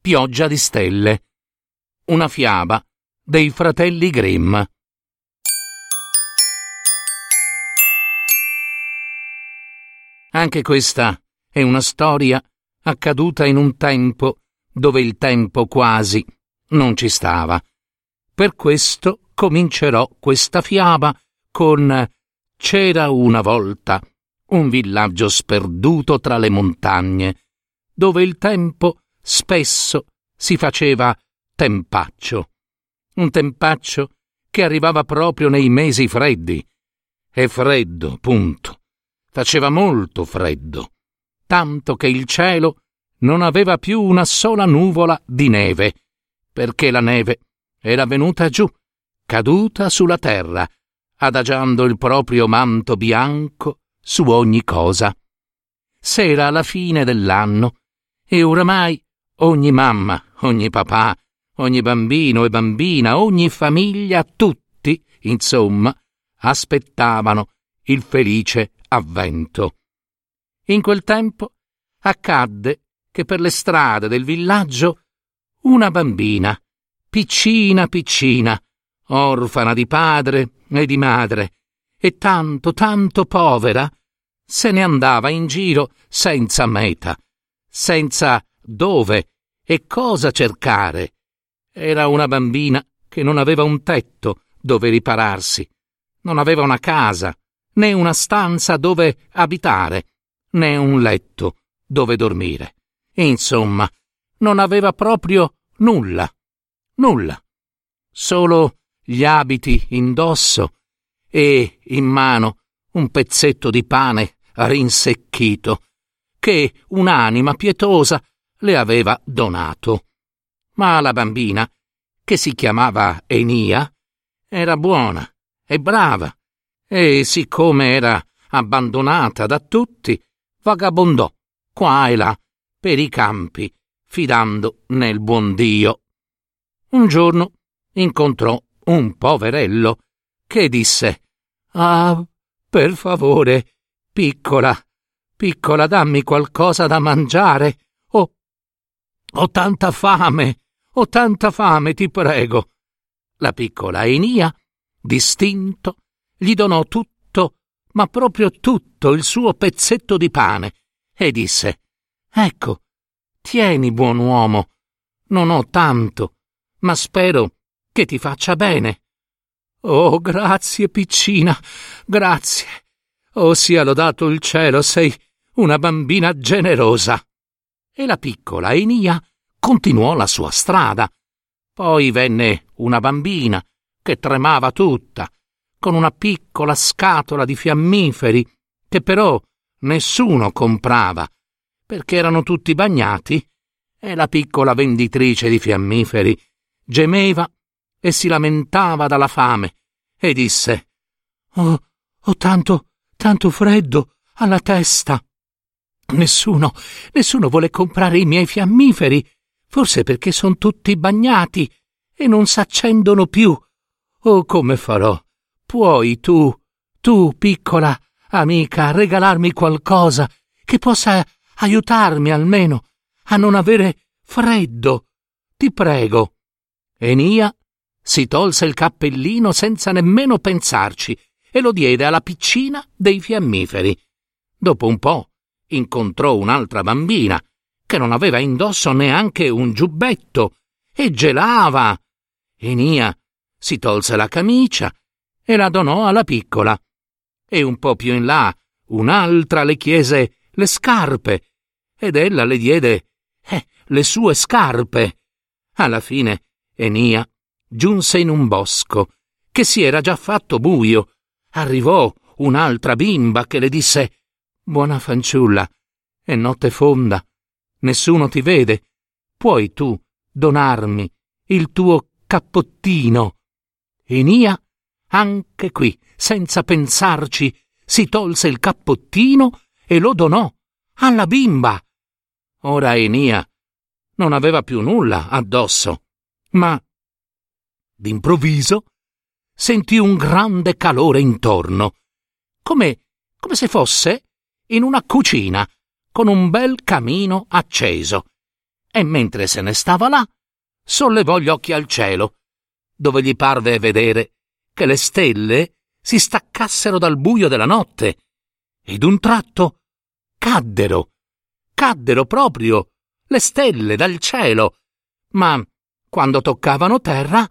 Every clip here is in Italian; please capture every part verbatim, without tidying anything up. pioggia di stelle. Una fiaba dei fratelli Grimm. Anche questa è una storia accaduta in un tempo dove il tempo quasi non ci stava. Per questo comincerò questa fiaba con «C'era una volta un villaggio sperduto tra le montagne», dove il tempo spesso si faceva tempaccio. Un tempaccio che arrivava proprio nei mesi freddi. E freddo, punto. Faceva molto freddo, tanto che il cielo non aveva più una sola nuvola di neve, perché la neve era venuta giù, caduta sulla terra, adagiando il proprio manto bianco su ogni cosa. S'era alla fine dell'anno, e oramai ogni mamma, ogni papà, ogni bambino e bambina, ogni famiglia, tutti, insomma, aspettavano il felice avvento. In quel tempo accadde che per le strade del villaggio una bambina, piccina piccina, orfana di padre e di madre, e tanto tanto povera, se ne andava in giro senza meta, senza dove e cosa cercare. Era una bambina che non aveva un tetto dove ripararsi, non aveva una casa, né una stanza dove abitare, né un letto dove dormire. Insomma, non aveva proprio nulla, nulla, solo gli abiti indosso e in mano un pezzetto di pane rinsecchito che un'anima pietosa le aveva donato. Ma la bambina, che si chiamava Enia, era buona e brava e, siccome era abbandonata da tutti, vagabondò qua e là per i campi, fidando nel buon Dio. Un giorno incontrò un poverello che disse: «Ah, per favore, piccola, piccola, dammi qualcosa da mangiare. Ho, ho tanta fame, ho tanta fame, ti prego». La piccola Enia, d'istinto, gli donò tutto, ma proprio tutto il suo pezzetto di pane e disse: «Ecco, tieni, buon uomo, non ho tanto, ma spero che ti faccia bene». «Oh, grazie, piccina, grazie. Oh, sia lodato il cielo, sei una bambina generosa». E la piccola Enia continuò la sua strada. Poi venne una bambina che tremava tutta, con una piccola scatola di fiammiferi, che però nessuno comprava, perché erano tutti bagnati, e la piccola venditrice di fiammiferi gemeva e si lamentava dalla fame, e disse: «Oh, ho tanto... tanto freddo alla testa. Nessuno, nessuno vuole comprare i miei fiammiferi, forse perché sono tutti bagnati e non s'accendono più. Oh, come farò? Puoi tu, tu piccola amica, regalarmi qualcosa che possa aiutarmi almeno a non avere freddo? Ti prego». Enia si tolse il cappellino senza nemmeno pensarci e lo diede alla piccina dei fiammiferi. Dopo un po' incontrò un'altra bambina che non aveva indosso neanche un giubbetto e gelava. Enia si tolse la camicia e la donò alla piccola. E un po' più in là un'altra le chiese le scarpe ed ella le diede eh, le sue scarpe. Alla fine Enia giunse in un bosco che si era già fatto buio. Arrivò un'altra bimba che le disse: «Buona fanciulla, è notte fonda, nessuno ti vede, puoi tu donarmi il tuo cappottino. Enia, anche qui, senza pensarci, si tolse il cappottino e lo donò alla bimba. Ora Enia non aveva più nulla addosso, ma d'improvviso sentì un grande calore intorno, come, come se fosse in una cucina con un bel camino acceso, e mentre se ne stava là sollevò gli occhi al cielo, dove gli parve vedere che le stelle si staccassero dal buio della notte e d'un tratto caddero, caddero proprio le stelle dal cielo, ma quando toccavano terra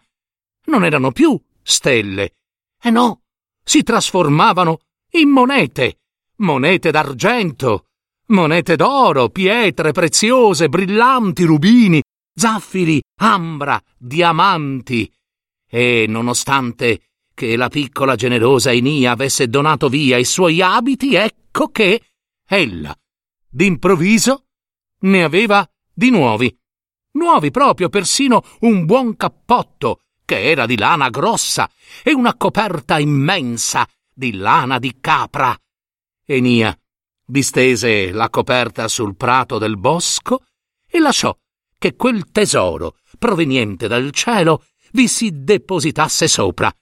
non erano più stelle, e no, si trasformavano in monete, monete d'argento, monete d'oro, pietre preziose, brillanti, rubini, zaffiri, ambra, diamanti. E nonostante che la piccola generosa Enia avesse donato via i suoi abiti, ecco che ella, d'improvviso, ne aveva di nuovi, nuovi proprio, persino un buon cappotto, che era di lana grossa, e una coperta immensa di lana di capra. Enia distese la coperta sul prato del bosco e lasciò che quel tesoro proveniente dal cielo vi si depositasse sopra.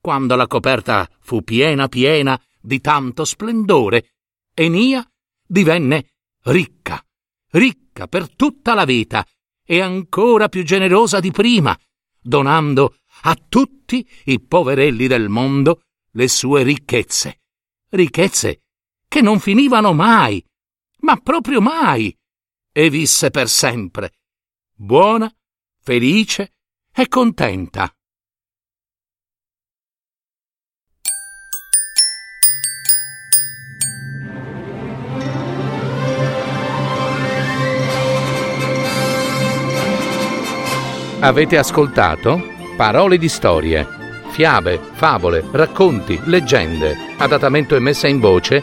Quando la coperta fu piena piena di tanto splendore, Enia divenne ricca, ricca per tutta la vita e ancora più generosa di prima, donando a tutti i poverelli del mondo le sue ricchezze, ricchezze che non finivano mai, ma proprio mai, e visse per sempre, buona, felice e contenta. Avete ascoltato Parole di Storie, fiabe, favole, racconti, leggende, adattamento e messa in voce